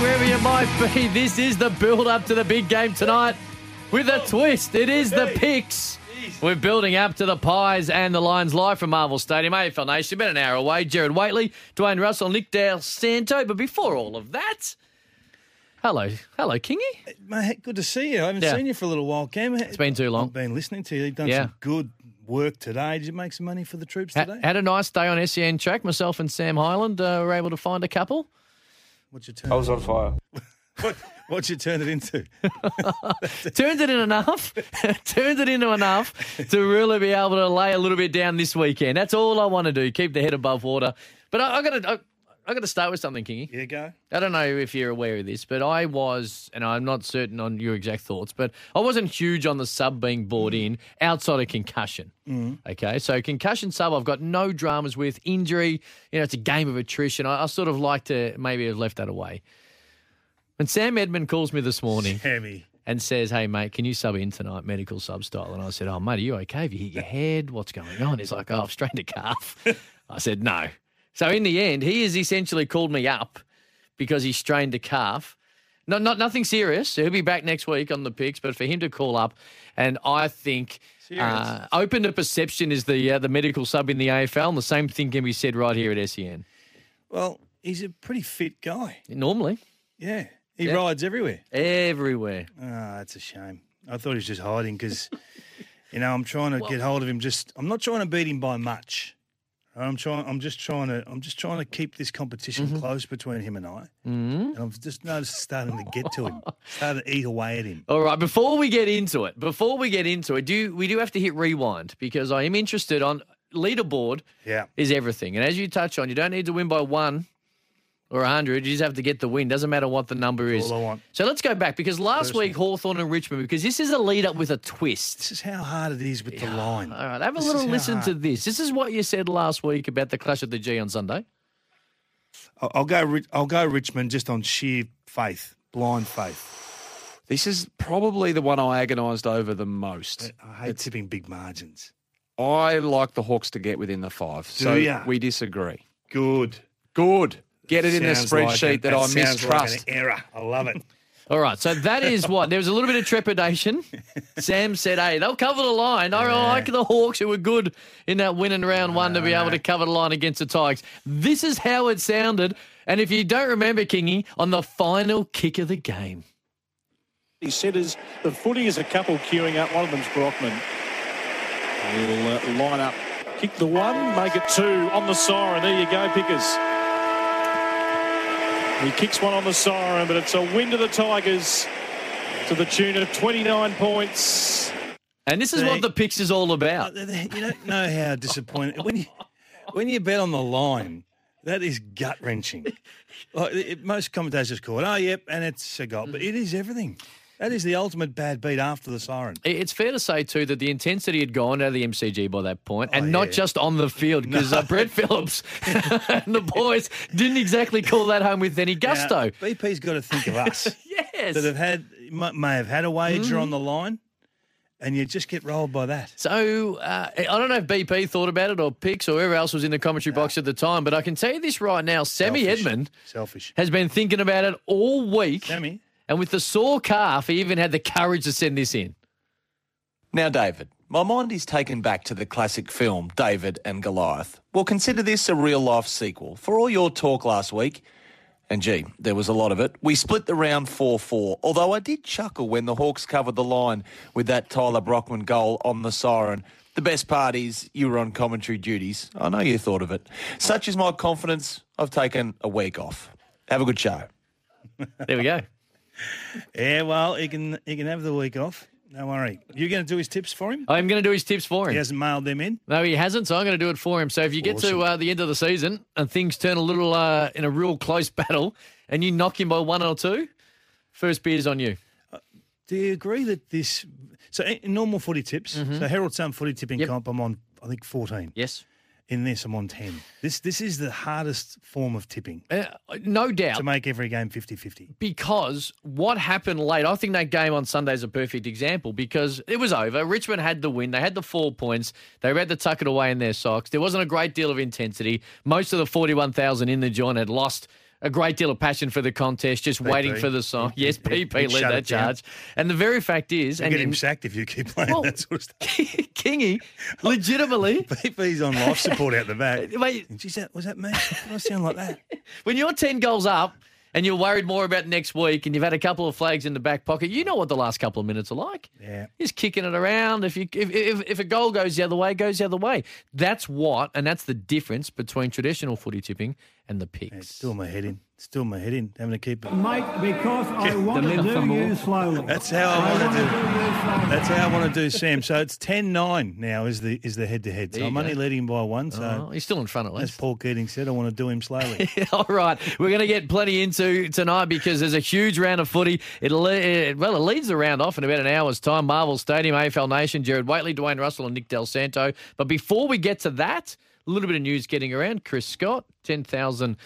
Wherever you might be, this is the build-up to the big game tonight with a twist. It is The Picks. We're building up to the Pies and the Lions live from Marvel Stadium. AFL Nation, about an hour away. Gerard Whateley, Dwayne Russell, Nick Del Santo. But before all of that, hello, Kingy. Mate, good to see you. I haven't seen you for a little while, Cam. It's been too long. I've been listening to you. You've done some good work today. Did you make some money for the troops today? Had a nice day on SEN track. Myself and Sam Highland were able to find a couple. I was on fire. What'd you turn it into? Turned it into enough to really be able to lay a little bit down this weekend. That's all I want to do, keep the head above water. But I got to start with something, Kingy. Yeah, go. I don't know if you're aware of this, but I was, and I'm not certain on your exact thoughts, but I wasn't huge on the sub being bought in outside of concussion. Mm. Okay, so concussion sub, I've got no dramas with. Injury, it's a game of attrition. I sort of like to maybe have left that away. When Sam Edmund calls me this morning and says, hey, mate, can you sub in tonight, medical sub style? And I said, oh, mate, are you okay? Have you hit your head? What's going on? He's like, oh, I've strained a calf. I said, no. So in the end, he has essentially called me up because he strained a calf. Nothing serious. He'll be back next week on The Picks, but for him to call up, and I think open to perception is the medical sub in the AFL, and the same thing can be said right here at SEN. Well, he's a pretty fit guy. Normally. Yeah. He rides everywhere. Everywhere. Ah, that's a shame. I thought he was just hiding because, I'm trying to get hold of him. I'm not trying to beat him by much. I'm just trying to keep this competition close between him and I. Mm-hmm. And I'm just starting to get to him, starting to eat away at him. All right, before we get into it, we do have to hit rewind because I am interested on leaderboard. Yeah. Is everything, and as you touch on, you don't need to win by 1 or 100. You just have to get the win. Doesn't matter what the number is. All I want. So let's go back because last week Hawthorn and Richmond, because this is a lead up with a twist. This is how hard it is with the line. All right, have a little listen to this. This is what you said last week about the clash of the G on Sunday. I'll go Richmond just on sheer faith, blind faith. This is probably the one I agonised over the most. I hate tipping big margins. I like the Hawks to get within the 5. So we disagree. Good. Get it in a spreadsheet that I mistrust. Like an error. I love it. All right, so that is what. There was a little bit of trepidation. Sam said, hey, they'll cover the line. I like the Hawks, who were good in that win in round 1 to be able to cover the line against the Tigers. This is how it sounded. And if you don't remember, Kingy, on the final kick of the game. He said the footy is a couple queuing up. One of them's Brockman. He'll line up. Kick the 1, make it 2 on the siren. There you go, Pickers. He kicks one on the siren, but it's a win to the Tigers to the tune of 29 points. And this is what The Picks is all about. You don't know how disappointing. When you bet on the line, that is gut-wrenching. Most commentators just call it, and it's a goal. But it is everything. That is the ultimate bad beat after the siren. It's fair to say, too, that the intensity had gone out of the MCG by that point, and not just on the field, because Brett Phillips and the boys didn't exactly call that home with any gusto. Now, BP's got to think of us. Yes. That may have had a wager on the line, and you just get rolled by that. So I don't know if BP thought about it or Picks or whoever else was in the commentary box at the time, but I can tell you this right now, Sammy Edmund has been thinking about it all week. Sammy. And with the sore calf, he even had the courage to send this in. Now, David, my mind is taken back to the classic film, David and Goliath. Well, consider this a real-life sequel. For all your talk last week, And, gee, there was a lot of it. We split the round 4-4, although I did chuckle when the Hawks covered the line with that Tyler Brockman goal on the siren. The best part is you were on commentary duties. I know you thought of it. Such is my confidence, I've taken a week off. Have a good show. There we go. Yeah, well, he can have the week off. Don't worry. You're going to do his tips for him? I'm going to do his tips for him. He hasn't mailed them in? No, he hasn't, so I'm going to do it for him. So if you get to the end of the season and things turn a little in a real close battle and you knock him by one or two, first beer's on you. Do you agree that this... So in normal footy tips, so Herald Sun footy tipping comp, I'm on, I think, 14. Yes. In this, I'm on 10. This is the hardest form of tipping. No doubt. To make every game 50-50. Because what happened late, I think that game on Sunday's a perfect example because it was over. Richmond had the win. They had the 4 points. They were had to tuck it away in their socks. There wasn't a great deal of intensity. Most of the 41,000 in the joint had lost a great deal of passion for the contest, just PP. Waiting for the song. Yes, PP led that charge. And the very fact is... You'll get him sacked if you keep playing that sort of stuff. Kingy, legitimately... PP's on life support out the back. Mate, was that me? Did I sound like that? When you're 10 goals up and you're worried more about next week and you've had a couple of flags in the back pocket, you know what the last couple of minutes are like. Yeah. Just kicking it around. If a goal goes the other way, it goes the other way. That's what, and that's the difference between traditional footy tipping and the picks. Yeah, it's still my head in. Having to keep it. Mate, because I want to do you slowly. That's how I want to do Sam. So it's 10-9 now is the head-to-head. So I'm only leading by one. So he's still in front of us. As Paul Keating said, I want to do him slowly. All right. We're going to get plenty into tonight because there's a huge round of footy. It leads the round off in about an hour's time. Marvel Stadium, AFL Nation, Gerard Whateley, Dwayne Russell and Nick Del Santo. But before we get to that, a little bit of news getting around. Chris Scott, $10,000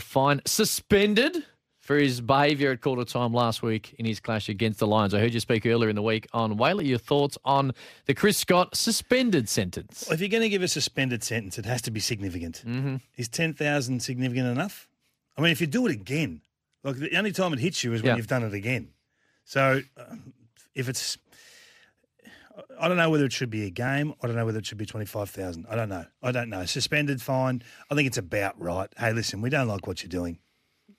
fine, suspended for his behaviour at quarter time last week in his clash against the Lions. I heard you speak earlier in the week on Whaley. Your thoughts on the Chris Scott suspended sentence? Well, if you're going to give a suspended sentence, it has to be significant. Mm-hmm. Is $10,000 significant enough? I mean, if you do it again, like the only time it hits you is when you've done it again. So if it's... I don't know whether it should be a game. I don't know whether it should be $25,000. I don't know. Suspended, fine. I think it's about right. Hey, listen, we don't like what you're doing.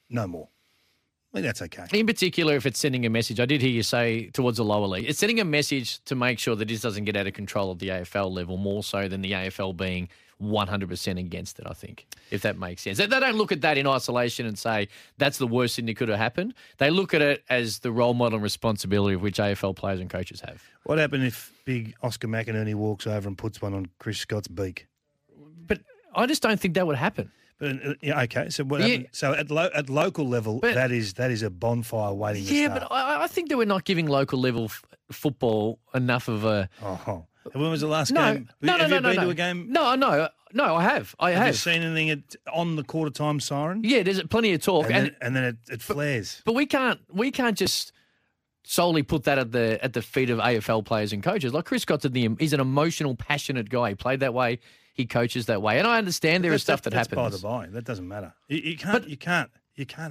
No more. I think that's okay. In particular, if it's sending a message, I did hear you say towards the lower league, it's sending a message to make sure that this doesn't get out of control at the AFL level, more so than the AFL being 100% against it, I think, if that makes sense. They don't look at that in isolation and say that's the worst thing that could have happened. They look at it as the role model and responsibility of which AFL players and coaches have. What happened if big Oscar McInerney walks over and puts one on Chris Scott's beak? But I just don't think that would happen. But yeah, okay. So what happened? So at local level, that is a bonfire waiting to start. Yeah, but I think that we're not giving local level football enough of a... Oh. When was the last game? Have you been to a game? No, I have. Have you seen anything on the quarter time siren? Yeah, there's plenty of talk, and then it flares. But we can't just solely put that at the feet of AFL players and coaches. Like Chris Scott's he's an emotional, passionate guy. He played that way. He coaches that way, and I understand there is stuff that happens. By the by, that doesn't matter. You can't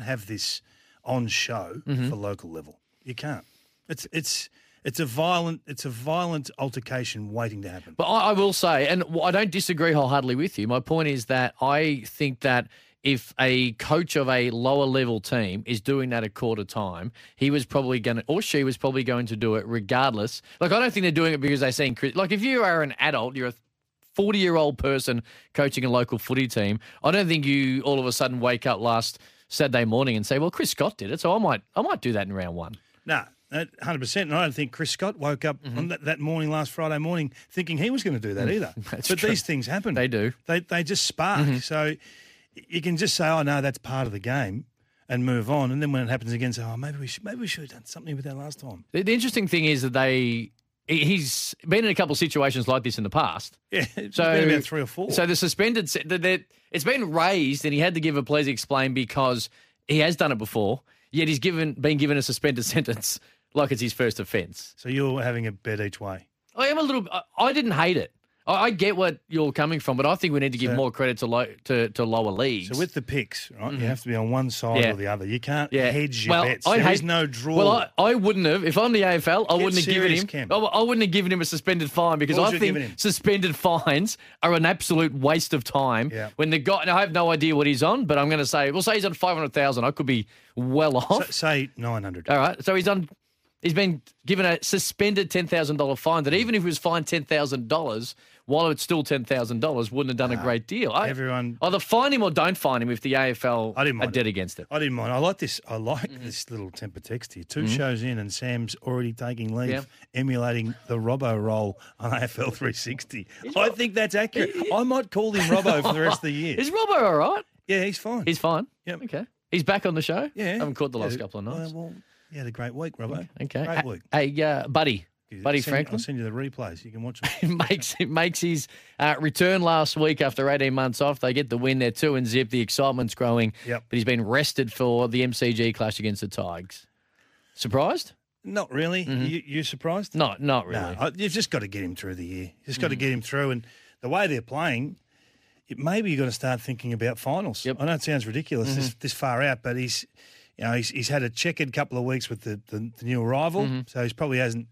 have this on show for local level. You can't. It's a violent altercation waiting to happen. But I will say, and I don't disagree wholeheartedly with you, my point is that I think that if a coach of a lower-level team is doing that at quarter time, he was probably going to, or she was probably going to do it regardless. Like, I don't think they're doing it because they're seeing Chris. Like, if you are an adult, you're a 40-year-old person coaching a local footy team, I don't think you all of a sudden wake up last Saturday morning and say, well, Chris Scott did it, so I might do that in round one. No. 100%, and I don't think Chris Scott woke up on that morning last Friday morning thinking he was going to do that either. That's true. These things happen. They do. They just spark. So you can just say, oh, no, that's part of the game and move on. And then when it happens again, say, oh, maybe we should have done something with that last time. The interesting thing is that he's been in a couple of situations like this in the past. Yeah, it's been about three or four. So the suspended, it's been raised and he had to give a please explain because he has done it before, yet he's been given a suspended sentence. Like it's his first offence. So you're having a bet each way. I am a little. I didn't hate it. I get what you're coming from, but I think we need to give more credit to lower leagues. So with the picks, right, you have to be on one side or the other. You can't hedge your bets. There is no draw. Well, I wouldn't have. If I'm the AFL, I wouldn't have given him a suspended fine because I think suspended fines are an absolute waste of time. Yeah. When the guy, and I have no idea what he's on, but I'm going to say, we'll say he's on 500,000. I could be well off. Say 900. All right. So he's on. He's been given a suspended $10,000 fine that even if he was fined $10,000, while it's still $10,000, wouldn't have done a great deal. Either fine him or don't fine him if the AFL are dead against it. I didn't mind. I like this. I like this little temper text here. Two shows in and Sam's already taking leave, emulating the Robbo role on AFL 360. I think that's accurate. I might call him Robbo for the rest of the year. Is Robbo all right? Yeah, he's fine. He's fine? Yep. Okay. He's back on the show? Yeah. I haven't caught the last couple of nights. Well, you had a great week, Robbo. Okay. Great week. Hey, Buddy Franklin. I'll send you the replays. You can watch them. It makes his return last week after 18 months off. They get the win. They're 2-0. The excitement's growing. Yep. But he's been rested for the MCG clash against the Tigers. Surprised? Not really. Mm-hmm. You surprised? No, not really. No, you've just got to get him through the year. You've just got to get him through. And the way they're playing, maybe you've got to start thinking about finals. Yep. I know it sounds ridiculous this far out, but he's... You know, he's had a checkered couple of weeks with the new arrival, so he probably hasn't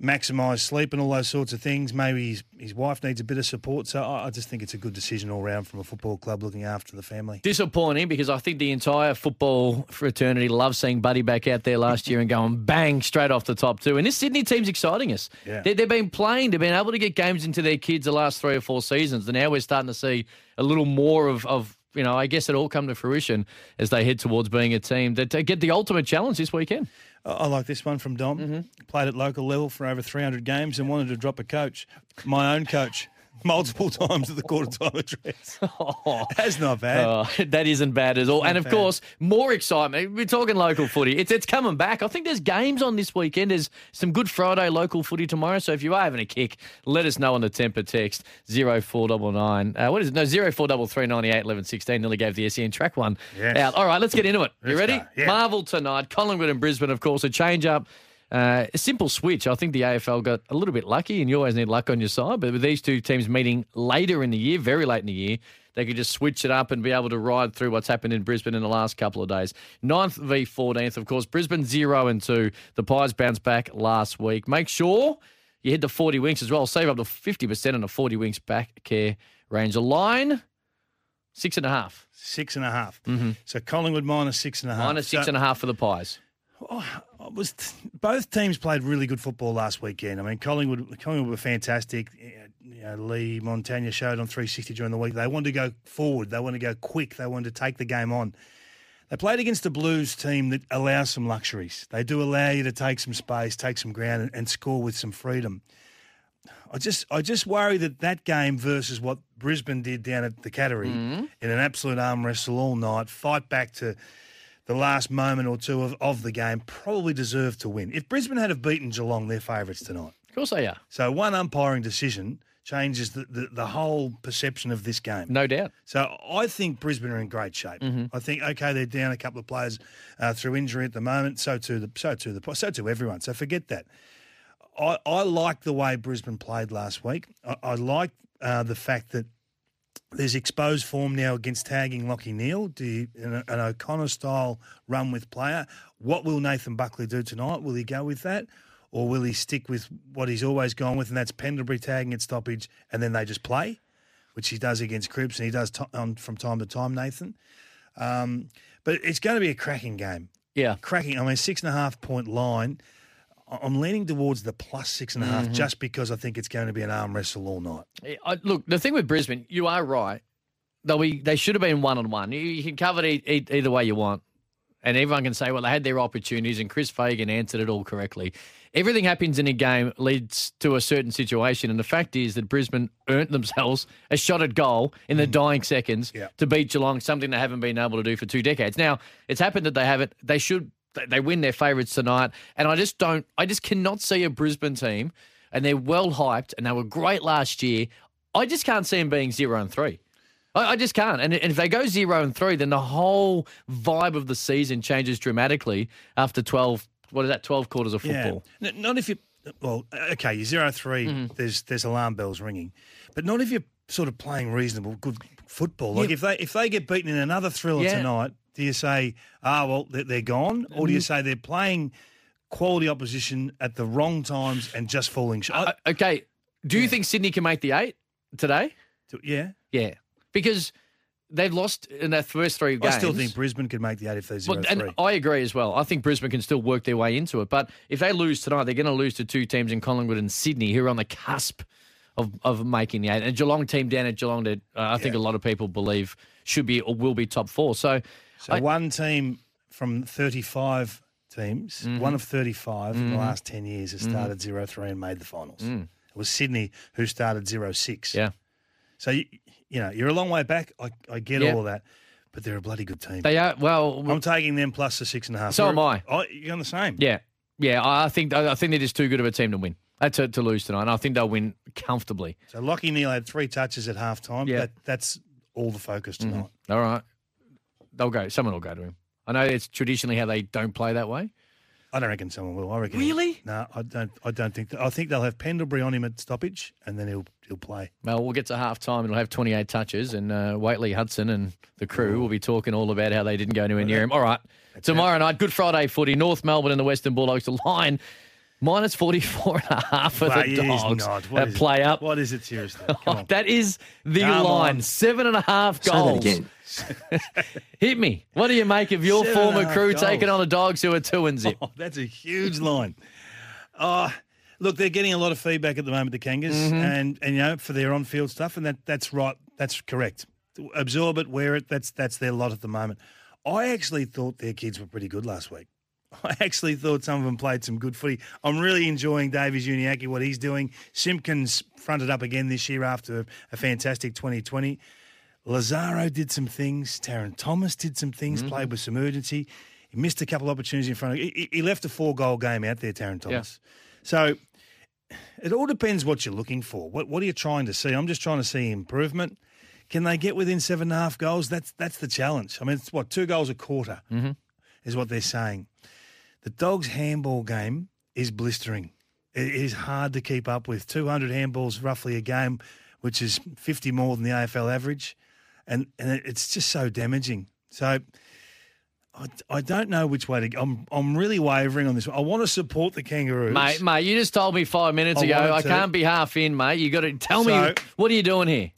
maximised sleep and all those sorts of things. Maybe his wife needs a bit of support, so I just think it's a good decision all round from a football club looking after the family. Disappointing because I think the entire football fraternity loves seeing Buddy back out there last year and going bang straight off the top two. And this Sydney team's exciting us. Yeah. They've been playing. They've been able to get games into their kids the last 3 or 4 seasons, and now we're starting to see a little more of you know, I guess it all come to fruition as they head towards being a team that get the ultimate challenge this weekend. I like this one from Dom. Played at local level for over 300 games and wanted to drop a coach, my own coach, multiple times at the quarter-time address. That's not bad. That isn't bad at all. And, of course, more excitement. We're talking local footy. It's coming back. I think there's games on this weekend. There's some Good Friday local footy tomorrow. So if you are having a kick, let us know on the temper text 0499. What is it? No, 0433981116. Nearly gave the SEN track one out. All right, let's get into it. You ready? Yeah. Marvel tonight. Collingwood and Brisbane, of course, a change-up. A simple switch. I think the AFL got a little bit lucky, and you always need luck on your side. But with these two teams meeting later in the year, very late in the year, they could just switch it up and be able to ride through what's happened in Brisbane in the last couple of days. 9th v 14th, of course. Brisbane 0-2. The Pies bounced back last week. Make sure you head to 40 Winks as well. Save up to 50% on a 40 Winks back care range. The line... 6.5. 6.5. So Collingwood -6.5. -6.5 for the Pies. Both teams played really good football last weekend. I mean, Collingwood were fantastic. You know, Lee Montagna showed on 360 during the week. They wanted to go forward. They wanted to go quick. They wanted to take the game on. They played against a Blues team that allows some luxuries. They do allow you to take some space, take some ground, and score with some freedom. I just worry that game versus what Brisbane did down at the Cattery in an absolute arm wrestle all night, fight back to the last moment or two of the game, probably deserved to win. If Brisbane had have beaten Geelong, they're favourites tonight. Of course they are. So one umpiring decision changes the whole perception of this game. No doubt. So I think Brisbane are in great shape. I think, okay, they're down a couple of players through injury at the moment, so too everyone. So forget that. I like the way Brisbane played last week. I like the fact that there's exposed form now against tagging Lachie Neale, an O'Connor-style run with player. What will Nathan Buckley do tonight? Will he go with that? Or will he stick with what he's always gone with, and that's Pendlebury tagging at stoppage, and then they just play, which he does against Cripps, and he does from time to time, Nathan. But it's going to be a cracking game. Yeah. Cracking. I mean, 6.5-point line. I'm leaning towards the +6.5 just because I think it's going to be an arm wrestle all night. Look, the thing with Brisbane, you are right. They should have been 1-on-1. You can cover it either way you want. And everyone can say, well, they had their opportunities and Chris Fagan answered it all correctly. Everything happens in a game leads to a certain situation. And the fact is that Brisbane earned themselves a shot at goal in the dying seconds to beat Geelong, something they haven't been able to do for 2 decades. Now, it's happened that they haven't. They should... They win their favourites tonight, and I just cannot see a Brisbane team, and they're well hyped, and they were great last year. I just can't see them being 0-3. I just can't. And if they go 0-3, then the whole vibe of the season changes dramatically after 12 quarters of football. Yeah. Not if you well, okay, you're 0-3, there's alarm bells ringing. But not if you're sort of playing reasonable, good football. Like if they get beaten in another thriller tonight, do you say, well, they're gone? Or do you say they're playing quality opposition at the wrong times and just falling short? Okay, do you think Sydney can make the 8 today? Yeah. Yeah, because they've lost in their first 3 games. I still think Brisbane could make the 8 if they're 0-3. And I agree as well. I think Brisbane can still work their way into it. But if they lose tonight, they're going to lose to two teams in Collingwood and Sydney who are on the cusp of making the 8. And Geelong team down at Geelong, that I think a lot of people believe should be or will be top 4. So one team from 35 teams, one of 35 in the last 10 years has started 0-3 and made the finals. It was Sydney who started 0-6. Yeah. So, you know, you're a long way back. I get all that. But they're a bloody good team. They are. Well, I'm taking them plus the 6.5. So am I. You're on the same. Yeah. Yeah, I think they're just too good of a team to win. To lose tonight. And I think they'll win comfortably. So Lachie Neale had 3 touches at halftime. Yeah. That's all the focus tonight. All right. They'll go. Someone will go to him. I know it's traditionally how they don't play that way. I don't reckon someone will. I reckon. Really? No, I don't think. I think they'll have Pendlebury on him at stoppage, and then he'll play. Well, we'll get to half time, and he'll have 28 touches, and Whateley, Hudson, and the crew will be talking all about how they didn't go anywhere near him. All right, tomorrow night, Good Friday footy, North Melbourne and the Western Bulldogs. The line -44.5 for the Dogs at play up. What is it, seriously? That is the line. On. 7.5 goals. Say that again. Hit me. What do you make of your former crew taking on the Dogs who are 2-0? Oh, that's a huge line. Look, they're getting a lot of feedback at the moment, the Kangas, and you know, for their on-field stuff, and that's right. That's correct. Absorb it, wear it. That's their lot at the moment. I actually thought their kids were pretty good last week. I actually thought some of them played some good footy. I'm really enjoying Davies Uniacke, what he's doing. Simpkins fronted up again this year after a fantastic 2020. Lazaro did some things. Tarryn Thomas did some things, played with some urgency. He missed a couple of opportunities in front of him. He left a 4-goal game out there, Tarryn Thomas. Yeah. So it all depends what you're looking for. What are you trying to see? I'm just trying to see improvement. Can they get within 7.5 goals? That's the challenge. I mean, it's 2 goals a quarter is what they're saying. The Dogs' handball game is blistering. It is hard to keep up with. 200 handballs roughly a game, which is 50 more than the AFL average. And it's just so damaging. So I don't know which way to go. I'm really wavering on this one. I want to support the Kangaroos. Mate, you just told me 5 minutes ago I can't be half in, mate. You got to tell me, what are you doing here?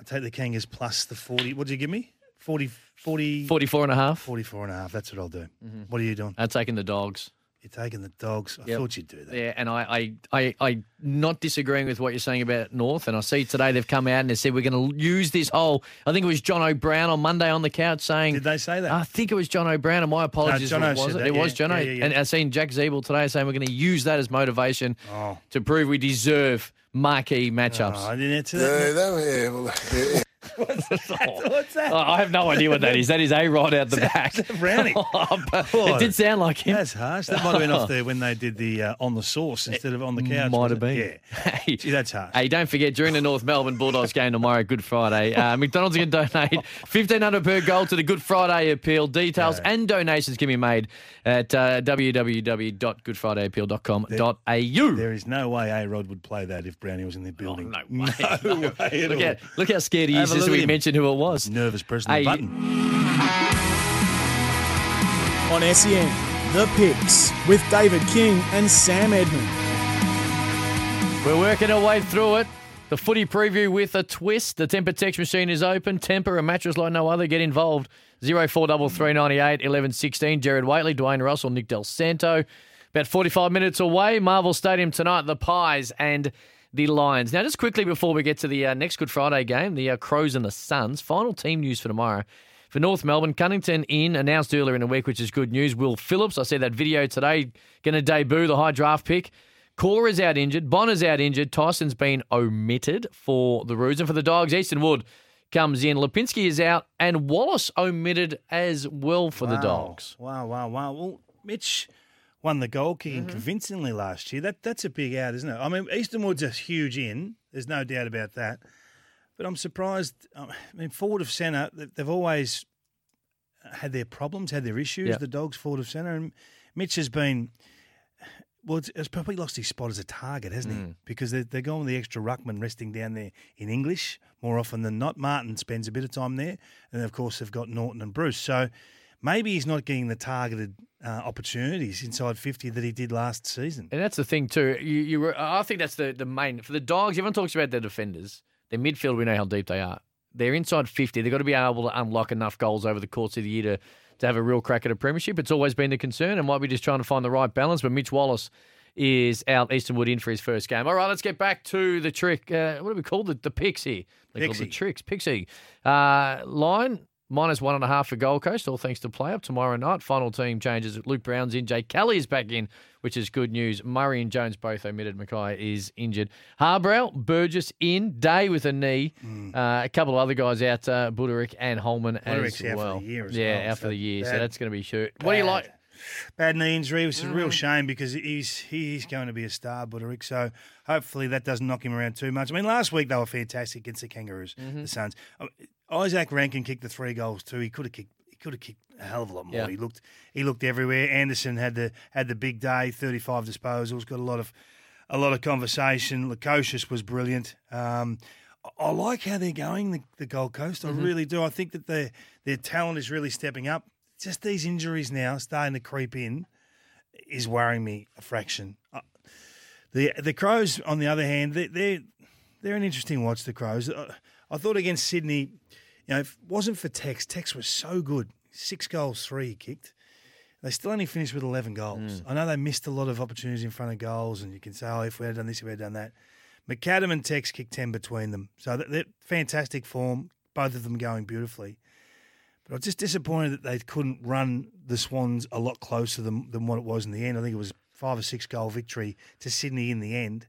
I take the Kangas plus the 40. What did you give me? 44.5. 44.5. That's what I'll do. What are you doing? I'm taking the Dogs. You're taking the Dogs. I thought you'd do that. Yeah, and I not disagreeing with what you're saying about North, and I see today they've come out and they said we're going to use this whole, I think it was John O'Brien on Monday on the couch saying. Did they say that? I think it was John O'Brien, and my apologies. No, was it? It was John O'Brien. Yeah. And I've seen Jack Zeeble today saying we're going to use that as motivation to prove we deserve marquee matchups. Oh, I didn't answer that. What's that? I have no idea what that is. That is A-Rod out the back. Brownie. It did sound like him. That's harsh. That might have been off there when they did the on the sauce instead of on the couch. Might have been. Yeah. Hey, gee, that's harsh. Hey, don't forget, during the North Melbourne Bulldogs game tomorrow, Good Friday, McDonald's can donate $1,500 per goal to the Good Friday Appeal. Details and donations can be made at www.goodfridayappeal.com.au. There is no way A-Rod would play that if Brownie was in the building. Oh, no way. No way at all. Look how scared he is. Just so we mentioned who it was. Nervous person on the button. On SEN, The Picks with David King and Sam Edmonds. We're working our way through it. The footy preview with a twist. The Temper text machine is open. Temper, a mattress like no other. Get involved. 0433981116. Gerard Whateley, Dwayne Russell, Nick Del Santo. About 45 minutes away. Marvel Stadium tonight. The Pies and the Lions. Now, just quickly before we get to the next Good Friday game, the Crows and the Suns, final team news for tomorrow. For North Melbourne, Cunnington in, announced earlier in the week, which is good news. Will Phillips, I see that video today, going to debut the high draft pick. Cora's out injured. Bonner's out injured. Tyson's been omitted for the Roos. And for the Dogs, Easton Wood comes in. Lipinski is out. And Wallace omitted as well for the Dogs. Wow. Well, Mitch won the goal kicking convincingly last year. That's a big out, isn't it? I mean, Easton Wood's a huge in. There's no doubt about that. But I'm surprised. I mean, forward of centre, they've always had their problems, had their issues, the Dogs forward of centre. And Mitch has been Well, it's probably lost his spot as a target, hasn't he? Because they're going with the extra ruckman resting down there in English more often than not. Martin spends a bit of time there. And, of course, they've got Norton and Bruce. So maybe he's not getting the targeted opportunities inside 50 that he did last season. And that's the thing, too. I think that's the main – for the Dogs, everyone talks about their defenders. Their midfield, we know how deep they are. They're inside 50. They've got to be able to unlock enough goals over the course of the year to have a real crack at a premiership. It's always been the concern and might be just trying to find the right balance. But Mitch Wallace is out Eastern Wood in for his first game. All right, let's get back to the trick. What do we call the picks here? They call the tricks. Pixie. Line, -1.5 for Gold Coast, all thanks to play-up. Tomorrow night, final team changes. Luke Brown's in. Jake Kelly is back in, which is good news. Murray and Jones both omitted. Mackay is injured. Harbrow, Burgess in. Day with a knee. A couple of other guys out, Buderick and Holman Buderick's as well. Out for the year as well. Yeah, out for the year. So that's going to be short. What do you like? Bad knee injury, which is a real shame because he's going to be a star, Buderick. So hopefully that doesn't knock him around too much. I mean, last week they were fantastic against the Kangaroos, the Suns. Isaac Rankin kicked the 3 goals too. He could have kicked a hell of a lot more. Yeah. He looked everywhere. Anderson had the big day, 35 disposals, got a lot of conversation. Lukosius was brilliant. I like how they're going, the Gold Coast. I really do. I think that their talent is really stepping up. Just these injuries now starting to creep in is worrying me a fraction. The Crows, on the other hand, they're an interesting watch, the Crows. I thought against Sydney, you know, if it wasn't for Tex. Tex was so good. 6 goals, 3 he kicked. They still only finished with 11 goals. I know they missed a lot of opportunities in front of goals, and you can say, oh, if we had done this, if we had done that. McAdam and Tex kicked 10 between them. So they're fantastic form, both of them going beautifully. I was just disappointed that they couldn't run the Swans a lot closer than what it was in the end. I think it was 5 or 6 goal victory to Sydney in the end.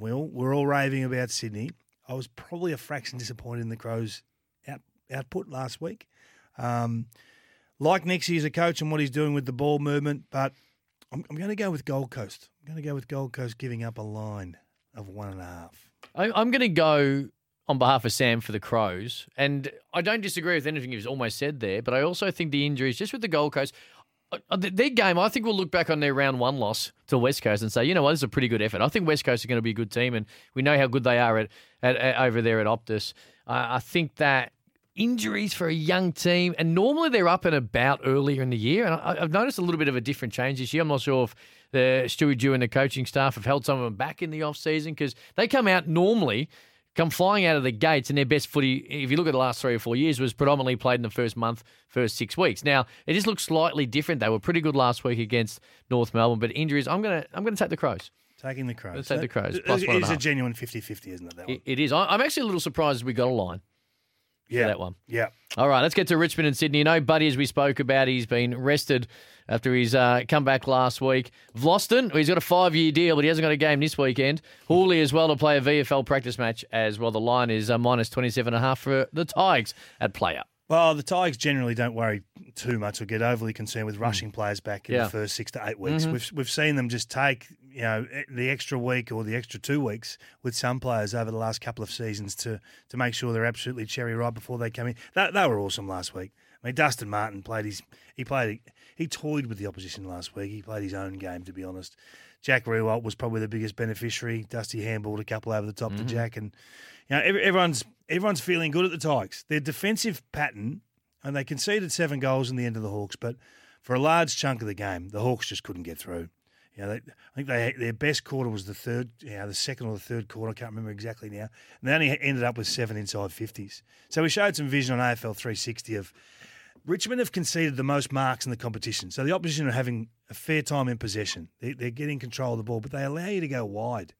We're all raving about Sydney. I was probably a fraction disappointed in the Crows' output last week. Like Nixie as a coach and what he's doing with the ball movement, but I'm going to go with Gold Coast. I'm going to go with Gold Coast giving up a line of 1.5. I'm going to go on behalf of Sam for the Crows. And I don't disagree with anything he's almost said there, but I also think the injuries, just with the Gold Coast, their game, I think we'll look back on their round one loss to West Coast and say, you know what, this is a pretty good effort. I think West Coast are going to be a good team, and we know how good they are at over there at Optus. I think that injuries for a young team, and normally they're up and about earlier in the year, and I've noticed a little bit of a different change this year. I'm not sure if Stewie Dew and the coaching staff have held some of them back in the off-season because they come out normally – come flying out of the gates, and their best footy, if you look at the last 3 or 4 years, was predominantly played in the first month, first 6 weeks. Now, it just looks slightly different. They were pretty good last week against North Melbourne, but injuries, I'm going to take the Crows. Taking the Crows. Let's take the Crows. It's a genuine 50-50, isn't it, that one? It is. I'm actually a little surprised we got a line. Yeah, that one. Yeah. All right, let's get to Richmond and Sydney. You know, Buddy, as we spoke about, he's been rested after his comeback last week. Vlosten, he's got a 5-year deal, but he hasn't got a game this weekend. Hawley as well to play a VFL practice match as well. The line is -27.5 for the Tigers at play-up. Well, the Tigers generally don't worry too much or get overly concerned with rushing players back in the first 6 to 8 weeks. We've seen them just take, you know, the extra week or the extra 2 weeks with some players over the last couple of seasons to make sure they're absolutely cherry ripe before they come in. They were awesome last week. I mean, Dustin Martin he toyed with the opposition last week. He played his own game, to be honest. Jack Rewalt was probably the biggest beneficiary. Dusty handballed a couple over the top to Jack, and you know everyone's feeling good at the Tigers. Their defensive pattern, and they conceded 7 goals in the end of the Hawks, but for a large chunk of the game, the Hawks just couldn't get through. You know, I think their best quarter was the second or the third quarter. I can't remember exactly now. And they only ended up with 7 inside 50s. So we showed some vision on AFL 360 of Richmond have conceded the most marks in the competition. So the opposition are having a fair time in possession. They're getting control of the ball, but they allow you to go wide.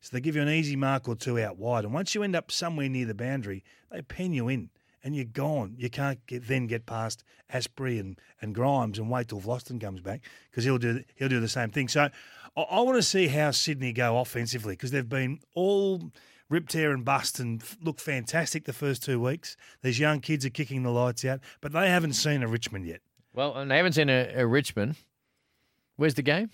So they give you an easy mark or 2 out wide. And once you end up somewhere near the boundary, they pen you in and you're gone. You can't get past Asprey and Grimes and wait till Vlosten comes back because he'll do the same thing. So I want to see how Sydney go offensively because they've been all rip, tear and bust and look fantastic the first 2 weeks. These young kids are kicking the lights out, but they haven't seen a Richmond yet. Well, and they haven't seen a Richmond. Where's the game?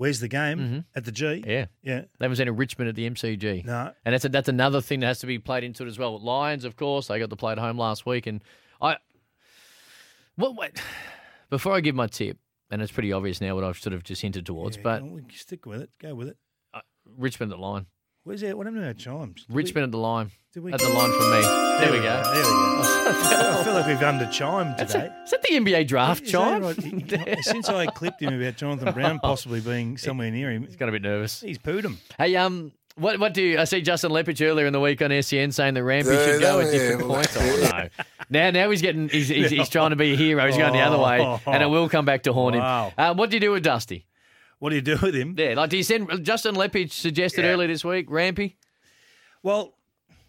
At the G? Yeah. They haven't seen a Richmond at the MCG. No. And that's another thing that has to be played into it as well. Lions, of course, they got to play at home last week. And before I give my tip, And it's pretty obvious now what I've sort of just hinted towards. Yeah, but we can stick with it. Go with it. Richmond at the line. Where's that? What happened to our chimes? Richmond at the line. At the line for me. There we go. There we go. I feel like we've under-chimed today. Is that the NBA draft chime? Right? Since I clipped him about Jonathan Brown possibly being somewhere near him. He's got a bit nervous. He's pooed him. Hey, What do you, I see Justin Leppitsch earlier in the week on SEN saying that Rampe should go at different points. Oh, no. Now he's trying to be a hero. He's going the other way, and it will come back to haunt him. What do you do with Dusty? What do you do with him? Yeah, like do you send Justin Leppitsch suggested earlier this week Rampe? Well,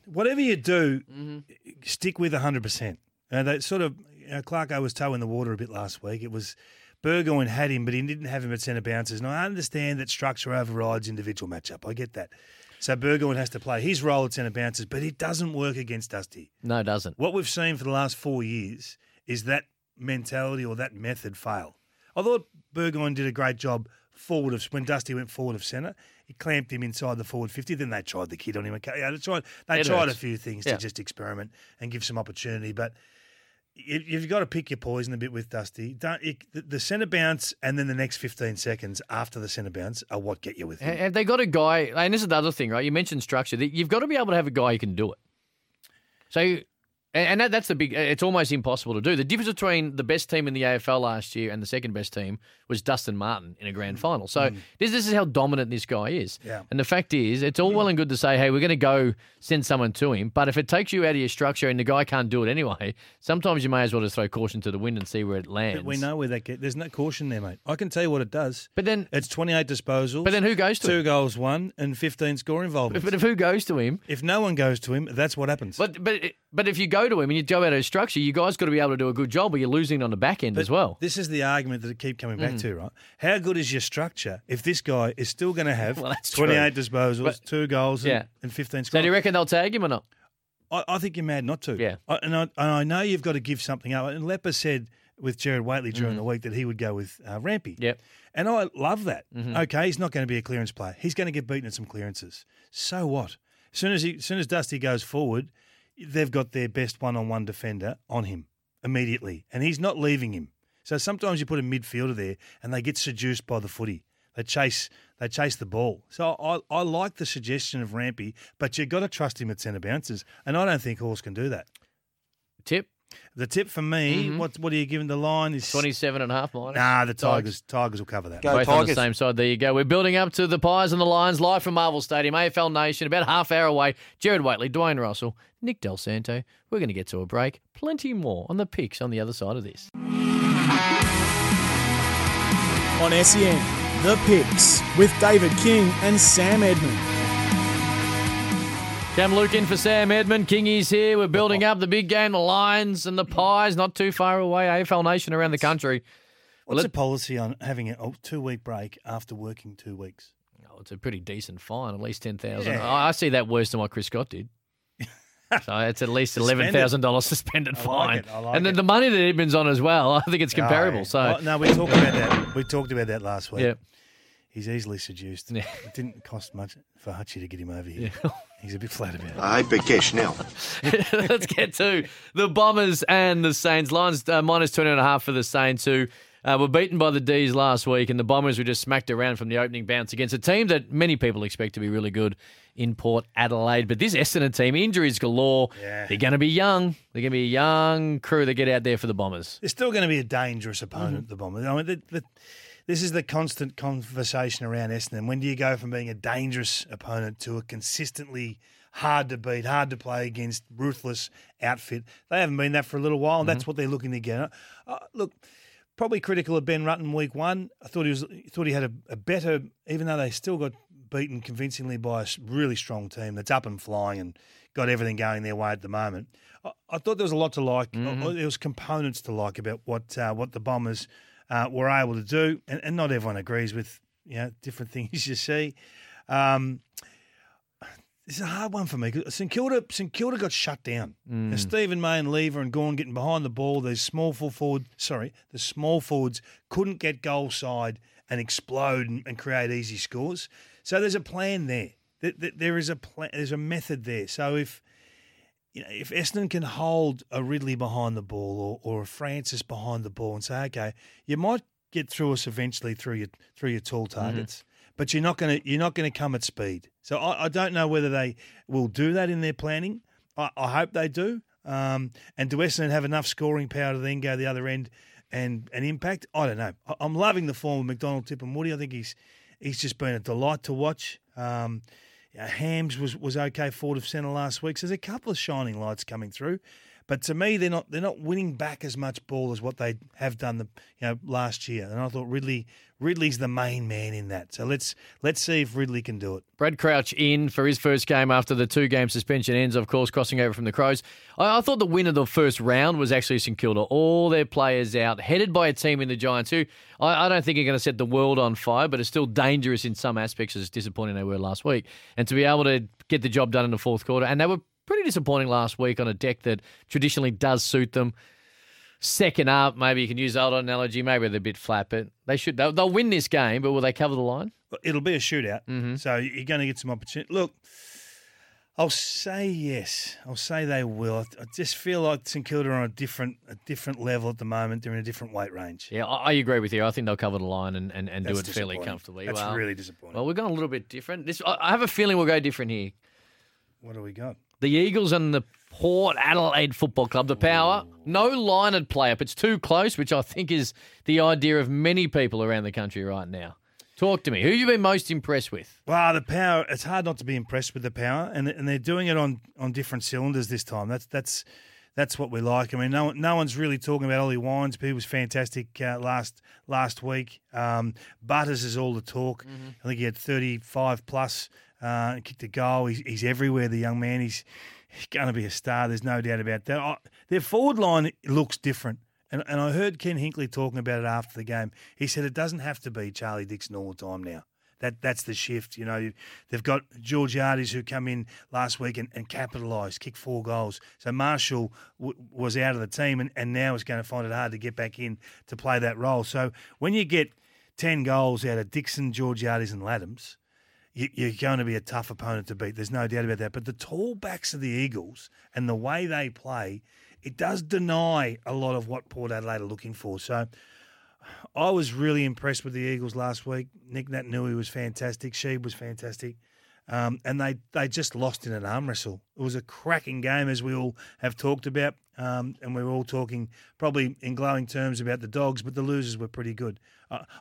whatever you do, stick with 100%. That sort of Clarko was toe in the water a bit last week. It was. Burgoyne had him, but he didn't have him at centre bounces. And I understand that structure overrides individual matchup. I get that. So Burgoyne has to play his role at centre bounces, but it doesn't work against Dusty. No, it doesn't. What we've seen for the last 4 years is that mentality or that method fail. I thought Burgoyne did a great job forward of when Dusty went forward of centre. He clamped him inside the forward 50. Then they tried the kid on him. They tried a few things to just experiment and give some opportunity, but... You've got to pick your poison a bit with Dusty. The centre bounce and then the next 15 seconds after the centre bounce are what get you with him. Have they got a guy, and this is the other thing, right? You mentioned structure. You've got to be able to have a guy who can do it. So, and that's the big, it's almost impossible to do. The difference between the best team in the AFL last year and the second best team was Dustin Martin in a grand final. So this is how dominant this guy is. Yeah. And the fact is, it's all well and good to say, hey, we're going to go send someone to him. But if it takes you out of your structure and the guy can't do it anyway, sometimes you may as well just throw caution to the wind and see where it lands. But we know where that gets. There's no caution there, mate. I can tell you what it does. But then it's 28 disposals. But then who goes to him? 2 goals, 1 and 15 score involvements. But if who goes to him? If no one goes to him, that's what happens. But if you go to him and you go out of his structure, you guys got to be able to do a good job, but you're losing on the back end as well. This is the argument that I keep coming back to, right? How good is your structure if this guy is still going to have 28 disposals, 2 goals and 15 scores? So do you reckon they'll tag him or not? I think you're mad not to. Yeah. I know you've got to give something up. And Lepper said with Gerard Whateley during the week that he would go with Rampe. Yep. And I love that. Mm-hmm. Okay, he's not going to be a clearance player. He's going to get beaten at some clearances. So what? As soon as Dusty goes forward, they've got their best one-on-one defender on him immediately, and he's not leaving him. So sometimes you put a midfielder there, and they get seduced by the footy. They chase the ball. So I like the suggestion of Rampe, but you've got to trust him at centre bounces, and I don't think Horse can do that. Tip? The tip for me, what are you giving the line? Is 27.5 minus. Nah, the Tigers will cover that. Go both Tigers. On the same side. There you go. We're building up to the Pies and the Lions live from Marvel Stadium, AFL Nation, about half hour away. Gerard Whateley, Dwayne Russell, Nick Del Santo. We're going to get to a break. Plenty more on the picks on the other side of this. On SEN, the picks with David King and Sam Edmonds. Cam Luke in for Sam Edmund. Kingies here. We're building up the big game, the Lions and the Pies, not too far away. AFL Nation around the country. What's the policy on having a 2-week break after working 2 weeks? Oh, it's a pretty decent fine, at least $10,000. Yeah. I see that worse than what Chris Scott did. So it's at least $11,000 suspended fine. And then the money that Edmund's on as well, I think it's comparable. So no, we talked about that. We talked about that last week. Yeah. He's easily seduced. Yeah. It didn't cost much for Hutchie to get him over here. Yeah. He's a bit flat about it. I big cash now. Let's get to the Bombers and the Saints. Lions minus 20.5 for the Saints, who were beaten by the Ds last week, and the Bombers were just smacked around from the opening bounce against a team that many people expect to be really good in Port Adelaide. But this Essendon team, injuries galore. Yeah. They're going to be young. They're going to be a young crew that get out there for the Bombers. They're still going to be a dangerous opponent, the Bombers. I mean, this is the constant conversation around Essendon. When do you go from being a dangerous opponent to a consistently hard to beat, hard to play against, ruthless outfit? They haven't been that for a little while, and that's what they're looking to get. Look, probably critical of Ben Rutten week 1. I thought he had a better, even though they still got beaten convincingly by a really strong team that's up and flying and got everything going their way at the moment. I thought there was a lot to like. There was components to like about what the Bombers were able to do, and not everyone agrees with different things you see. It's a hard one for me. St Kilda got shut down. Stephen May and Lever and Gawn getting behind the ball. The small forwards couldn't get goal side and explode and create easy scores. So there's a plan there. There is a plan. There's a method there. So if Essendon can hold a Ridley behind the ball or a Francis behind the ball and say, okay, you might get through us eventually through your tall targets. Mm-hmm. But you're not going to come at speed. So I don't know whether they will do that in their planning. I hope they do. And do Essendon have enough scoring power to then go the other end and impact? I don't know. I'm loving the form of McDonald, Tip and Woody. I think he's just been a delight to watch. Hams was okay forward of centre last week. So there's a couple of shining lights coming through. But to me, they're not winning back as much ball as what they have done last year. And I thought Ridley's the main man in that. So let's see if Ridley can do it. Brad Crouch in for his first game after the 2-game suspension ends, of course, crossing over from the Crows. I thought the win of the first round was actually St Kilda. All their players out, headed by a team in the Giants who I don't think are going to set the world on fire, but are still dangerous in some aspects, as disappointing they were last week. And to be able to get the job done in the fourth quarter, and they were pretty disappointing last week on a deck that traditionally does suit them. Second up, maybe you can use the old analogy, maybe they're a bit flat, but they'll win this game, but will they cover the line? It'll be a shootout, So you're going to get some opportunity. Look, I'll say yes. I'll say they will. I just feel like St Kilda are on a different level at the moment. They're in a different weight range. Yeah, I agree with you. I think they'll cover the line and do it fairly comfortably. That's really disappointing. Well, we're going a little bit different. I have a feeling we'll go different here. What do we got? The Eagles and the Port Adelaide Football Club, the Power. No line-ed play-up. It's too close, which I think is the idea of many people around the country right now. Talk to me. Who have you been most impressed with? Well, the Power, it's hard not to be impressed with the Power, and they're doing it on different cylinders this time. That's what we like. I mean, no one's really talking about Ollie Wines, but he was fantastic last week. Butters is all the talk. Mm-hmm. I think he had 35-plus. And kicked a goal. He's everywhere, the young man. He's going to be a star. There's no doubt about that. Their forward line looks different. And I heard Ken Hinkley talking about it after the game. He said it doesn't have to be Charlie Dixon all the time now. That's the shift. You know, they've got George Yardies who come in last week and capitalised, kicked 4 goals. So Marshall was out of the team and now is going to find it hard to get back in to play that role. So when you get 10 goals out of Dixon, George Yardies and Laddams, you're going to be a tough opponent to beat. There's no doubt about that. But the tall backs of the Eagles and the way they play, it does deny a lot of what Port Adelaide are looking for. So I was really impressed with the Eagles last week. Nick Natanui was fantastic. Sheeb was fantastic. And they just lost in an arm wrestle. It was a cracking game, as we all have talked about. And we were all talking probably in glowing terms about the Dogs, but the losers were pretty good.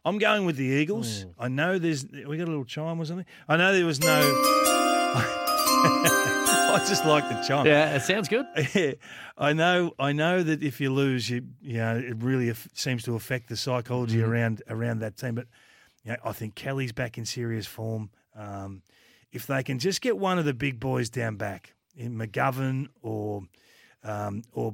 I'm going with the Eagles. Mm. I know we got a little chime or something. I know there was no. I just like the chime. Yeah, it sounds good. Yeah, I know that if you lose, you know, it really seems to affect the psychology around that team. But you know, I think Kelly's back in serious form. If they can just get one of the big boys down back, in McGovern or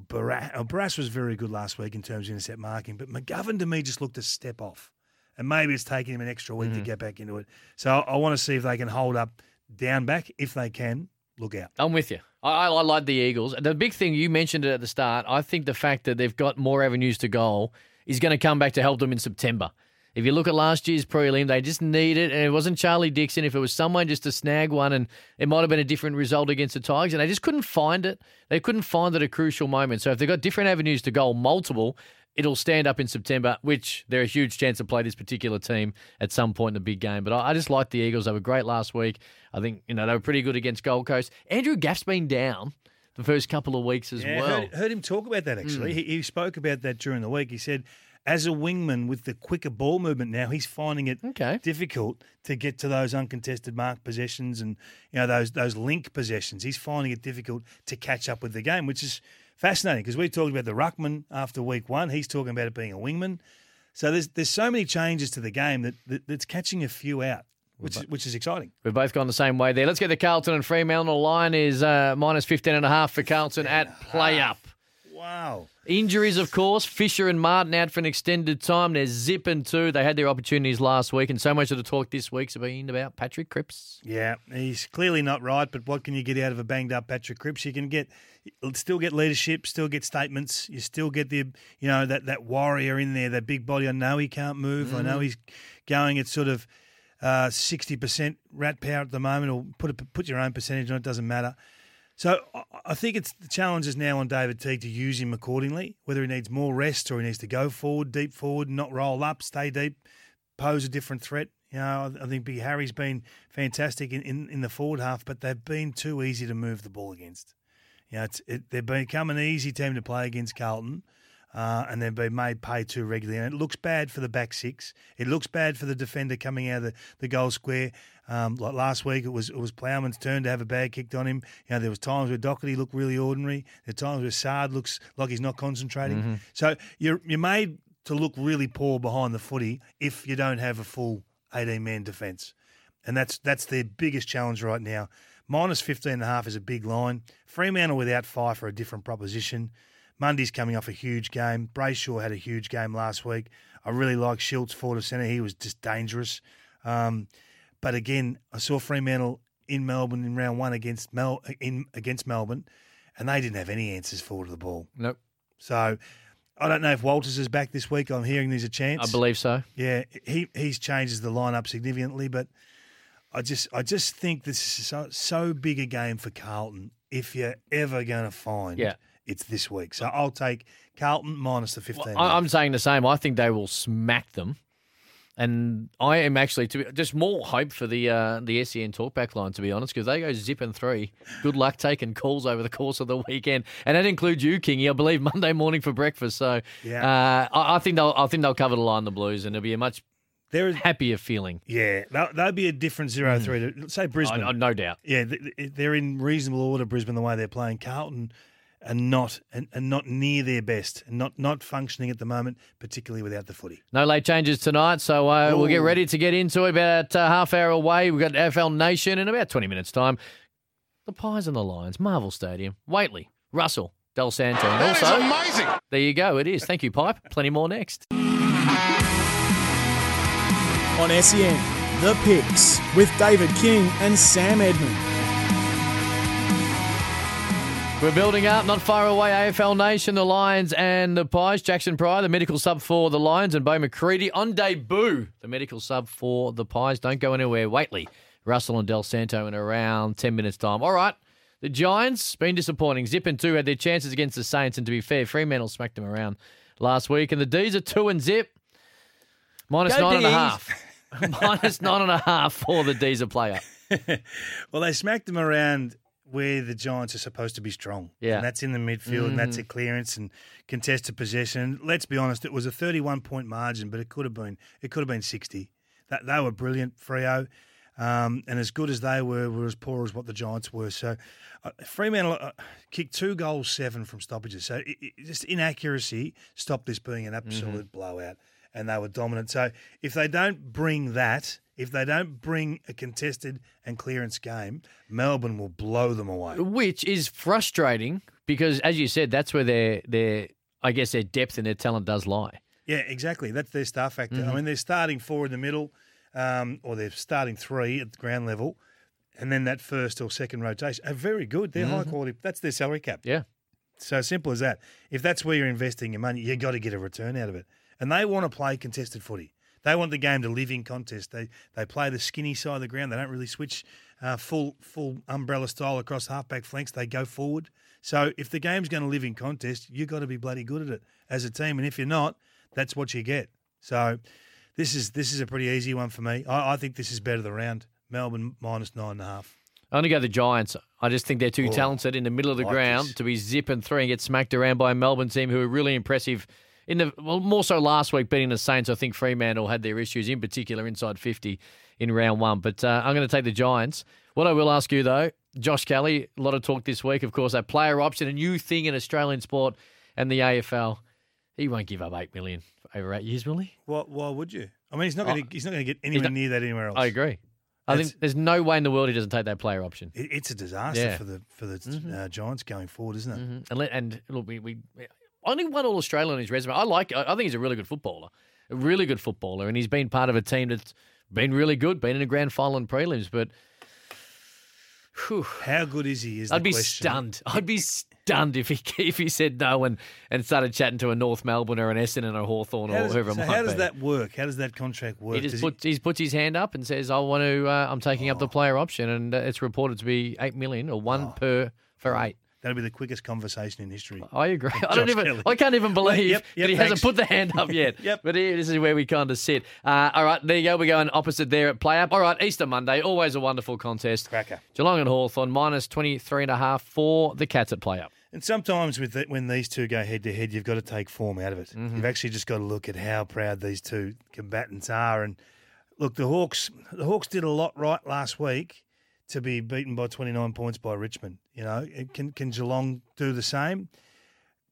Barras. Barras was very good last week in terms of intercept marking, but McGovern to me just looked a step off. And maybe it's taking him an extra week to get back into it. So I want to see if they can hold up down back. If they can, look out. I'm with you. I like the Eagles. The big thing, you mentioned it at the start, I think the fact that they've got more avenues to goal is going to come back to help them in September. If you look at last year's prelim, they just need it, and it wasn't Charlie Dixon. If it was someone just to snag one, and it might have been a different result against the Tigers, and they just couldn't find it. They couldn't find it at a crucial moment. So if they've got different avenues to goal, multiple, it'll stand up in September, which they're a huge chance to play this particular team at some point in the big game. But I just like the Eagles. They were great last week. I think they were pretty good against Gold Coast. Andrew Gaff's been down the first couple of weeks as well. Heard him talk about that, actually. He spoke about that during the week. He said, as a wingman with the quicker ball movement now, he's finding it difficult to get to those uncontested mark possessions and those link possessions. He's finding it difficult to catch up with the game, which is fascinating because we talked about the ruckman after week one. He's talking about it being a wingman. So there's so many changes to the game that's catching a few out, which is exciting. We've both gone the same way there. Let's get to Carlton and Fremantle. The line is minus 15.5 for Carlton at play-up. Wow. Injuries, of course. Fisher and Martin out for an extended time. They're zipping too. They had their opportunities last week, and so much of the talk this week's been about Patrick Cripps. Yeah, he's clearly not right, but what can you get out of a banged-up Patrick Cripps? You can still get leadership, still get statements. You still get that warrior in there, that big body. I know he can't move. I know he's going at sort of 60% rat power at the moment, or put your own percentage on it, doesn't matter. So I think it's the challenge is now on David Teague to use him accordingly, whether he needs more rest or he needs to go forward, deep forward, not roll up, stay deep, pose a different threat. You know, I think Big Harry's been fantastic in the forward half, but they've been too easy to move the ball against. You know, they've become an easy team to play against Carlton, and they've been made pay too regularly. And it looks bad for the back six. It looks bad for the defender coming out of the goal square. Like last week, it was Plowman's turn to have a bad kicked on him. You know, there was times where Doherty looked really ordinary. There were times where Sard looks like he's not concentrating. Mm-hmm. So you're made to look really poor behind the footy if you don't have a full 18-man defence. And that's their biggest challenge right now. Minus 15 and a half is a big line. Fremantle without Pfeiffer, a different proposition. Mundy's coming off a huge game. Brayshaw had a huge game last week. I really like Schiltz, forward of centre. He was just dangerous. But again, I saw Fremantle in Melbourne in round one against Melbourne, and they didn't have any answers forward of the ball. Nope. So I don't know if Walters is back this week. I'm hearing there's a chance. I believe so. Yeah, he's changes the lineup significantly, but I just think this is so big a game for Carlton if you're ever going to find it's this week. So I'll take Carlton minus the 15. Well, I'm saying the same. I think they will smack them. And I am actually just more hope for the SEN talkback line, to be honest, because they go zip and three. Good luck taking calls over the course of the weekend, and that includes you, Kingy. I believe Monday morning for breakfast. So I think they'll cover the line, the Blues, and it'll be a much happier feeling. Yeah, they'll be a different 0-3 to say Brisbane, no doubt. Yeah, they're in reasonable order. Brisbane, the way they're playing, Carlton and not near their best, and not functioning at the moment, particularly without the footy. No late changes tonight, so we'll get ready to get into it. About half hour away, we've got AFL Nation in about 20 minutes' time. The Pies and the Lions, Marvel Stadium, Whateley, Russell, Del Santo. And also, that is amazing. There you go, it is. Thank you, Pipe. Plenty more next. On SEN, The Picks, with David King and Sam Edmonds. We're building up, not far away, AFL Nation, the Lions and the Pies. Jackson Pryor, the medical sub for the Lions, and Bo McCready on debut, the medical sub for the Pies. Don't go anywhere. Whateley, Russell and Del Santo in around 10 minutes' time. All right, the Giants, been disappointing. Zip and two had their chances against the Saints, and to be fair, Fremantle smacked them around last week. And the D's are 2-0. Minus go 9.5. Minus 9.5 for the D's, a player. Well, they smacked them around where the Giants are supposed to be strong. Yeah. And that's in the midfield, and that's a clearance and contested possession. Let's be honest, it was a 31-point margin, but it could have been 60. They were brilliant, Freo. And as good as they were as poor as what the Giants were. So Fremantle kicked 2.7 from stoppages. So just inaccuracy stopped this being an absolute blowout, and they were dominant. So if they don't bring that, if they don't bring a contested and clearance game, Melbourne will blow them away. Which is frustrating because, as you said, that's where their depth and their talent does lie. Yeah, exactly. That's their star factor. I mean, they're starting four in the middle, or they're starting three at the ground level, and then that first or second rotation are very good. They're high quality. That's their salary cap. Yeah. So simple as that. If that's where you're investing your money, you got to get a return out of it. And they want to play contested footy. They want the game to live in contest. They play the skinny side of the ground. They don't really switch full umbrella style across halfback flanks. They go forward. So if the game's going to live in contest, you've got to be bloody good at it as a team. And if you're not, that's what you get. So this is a pretty easy one for me. I think this is better the round. Melbourne minus 9.5. I only go the Giants. I just think they're too talented in the middle of the ground to be zip and three and get smacked around by a Melbourne team who are really impressive. More so last week, beating the Saints, I think Fremantle had their issues, in particular inside 50 in round one. But I'm going to take the Giants. What I will ask you, though, Josh Kelly, a lot of talk this week, of course, that player option, a new thing in Australian sport and the AFL. He won't give up $8 million over 8 years, will he? Well, why would you? I mean, he's not going to get anywhere near that anywhere else. I agree. I think there's no way in the world he doesn't take that player option. It's a disaster for the Giants going forward, isn't it? And look, we only one All-Australian on his resume. I think he's a really good footballer, and he's been part of a team that's been really good, been in a grand final and prelims, but how good is he? I'd be stunned. I'd be stunned if he said no and started chatting to a North Melbourne or an Essendon and a Hawthorn or whoever. How does that work? How does that contract work? He puts his hand up and says, "I want to. I'm taking up the player option," and it's reported to be $8 million or one per for 8. That'll be the quickest conversation in history. I agree. I can't even believe that he hasn't put the hand up yet. But here, this is where we kind of sit. All right, there you go. We're going opposite there at play up. All right, Easter Monday, always a wonderful contest. Cracker. Geelong and Hawthorn, -23.5 for the Cats at play up. And sometimes with the, when these two go head-to-head, you've got to take form out of it. Mm-hmm. You've actually just got to look at how proud these two combatants are. And look, the Hawks did a lot right last week to be beaten by 29 points by Richmond. You know, can Geelong do the same?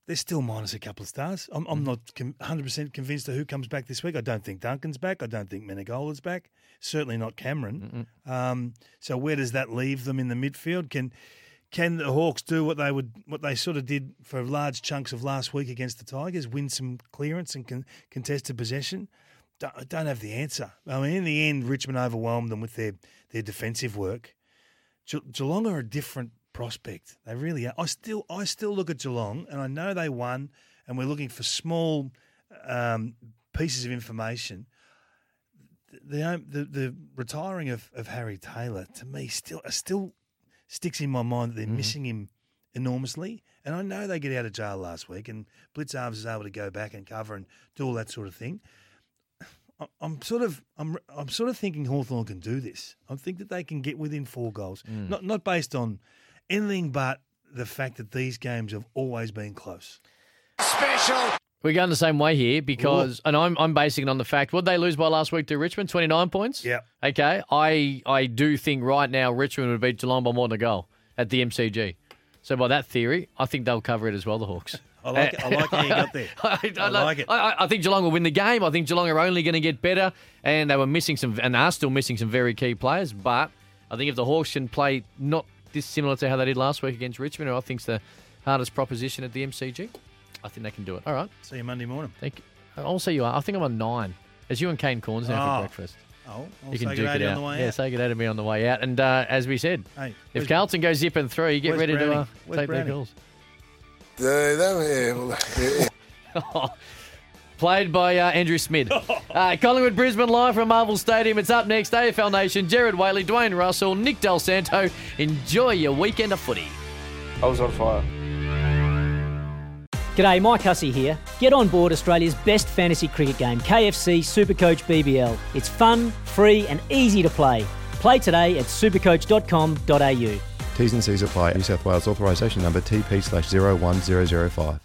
They're still minus a couple of stars. I'm not 100% convinced of who comes back this week. I don't think Duncan's back. I don't think Menegola's back. Certainly not Cameron. So where does that leave them in the midfield? Can the Hawks do what they sort of did for large chunks of last week against the Tigers, win some clearance and contested possession? I don't have the answer. I mean, in the end, Richmond overwhelmed them with their defensive work. Geelong are a different prospect. They really are. I still look at Geelong, and I know they won, and we're looking for small pieces of information. The retiring of Harry Taylor, to me, still sticks in my mind that they're missing him enormously. And I know they get out of jail last week, and Blitz Arves is able to go back and cover and do all that sort of thing. I'm sort of thinking Hawthorn can do this. I think that they can get within 4 goals. Not based on anything but the fact that these games have always been close. Special. We're going the same way here because, and I'm basing it on the fact, what did they lose by last week to Richmond? 29 points? Yeah. Okay. I do think right now Richmond would beat Geelong by more than a goal at the MCG. So by that theory, I think they'll cover it as well, the Hawks. I like it. I like how you got there. I like it. I think Geelong will win the game. I think Geelong are only going to get better, and they were missing some, and are still missing some very key players. But I think if the Hawks can play not dissimilar to how they did last week against Richmond, who I think's the hardest proposition at the MCG, I think they can do it. All right. See you Monday morning. Thank you. I'll see you. I think I'm on 9. It's you and Kane Corns now for breakfast. Oh, I'll say good day to you on the way out. Yeah, say good day to me on the way out. And as we said, if Carlton goes zipping through, you get ready to take their goals. Played by Andrew Smid. Collingwood Brisbane live from Marvel Stadium. It's up next. AFL Nation, Gerard Whateley, Dwayne Russell, Nick Del Santo. Enjoy your weekend of footy. I was on fire. G'day, Mike Hussey here. Get on board Australia's best fantasy cricket game, KFC Supercoach BBL. It's fun, free and easy to play. Play today at supercoach.com.au. T's and C's apply. New South Wales authorisation number TP/01005.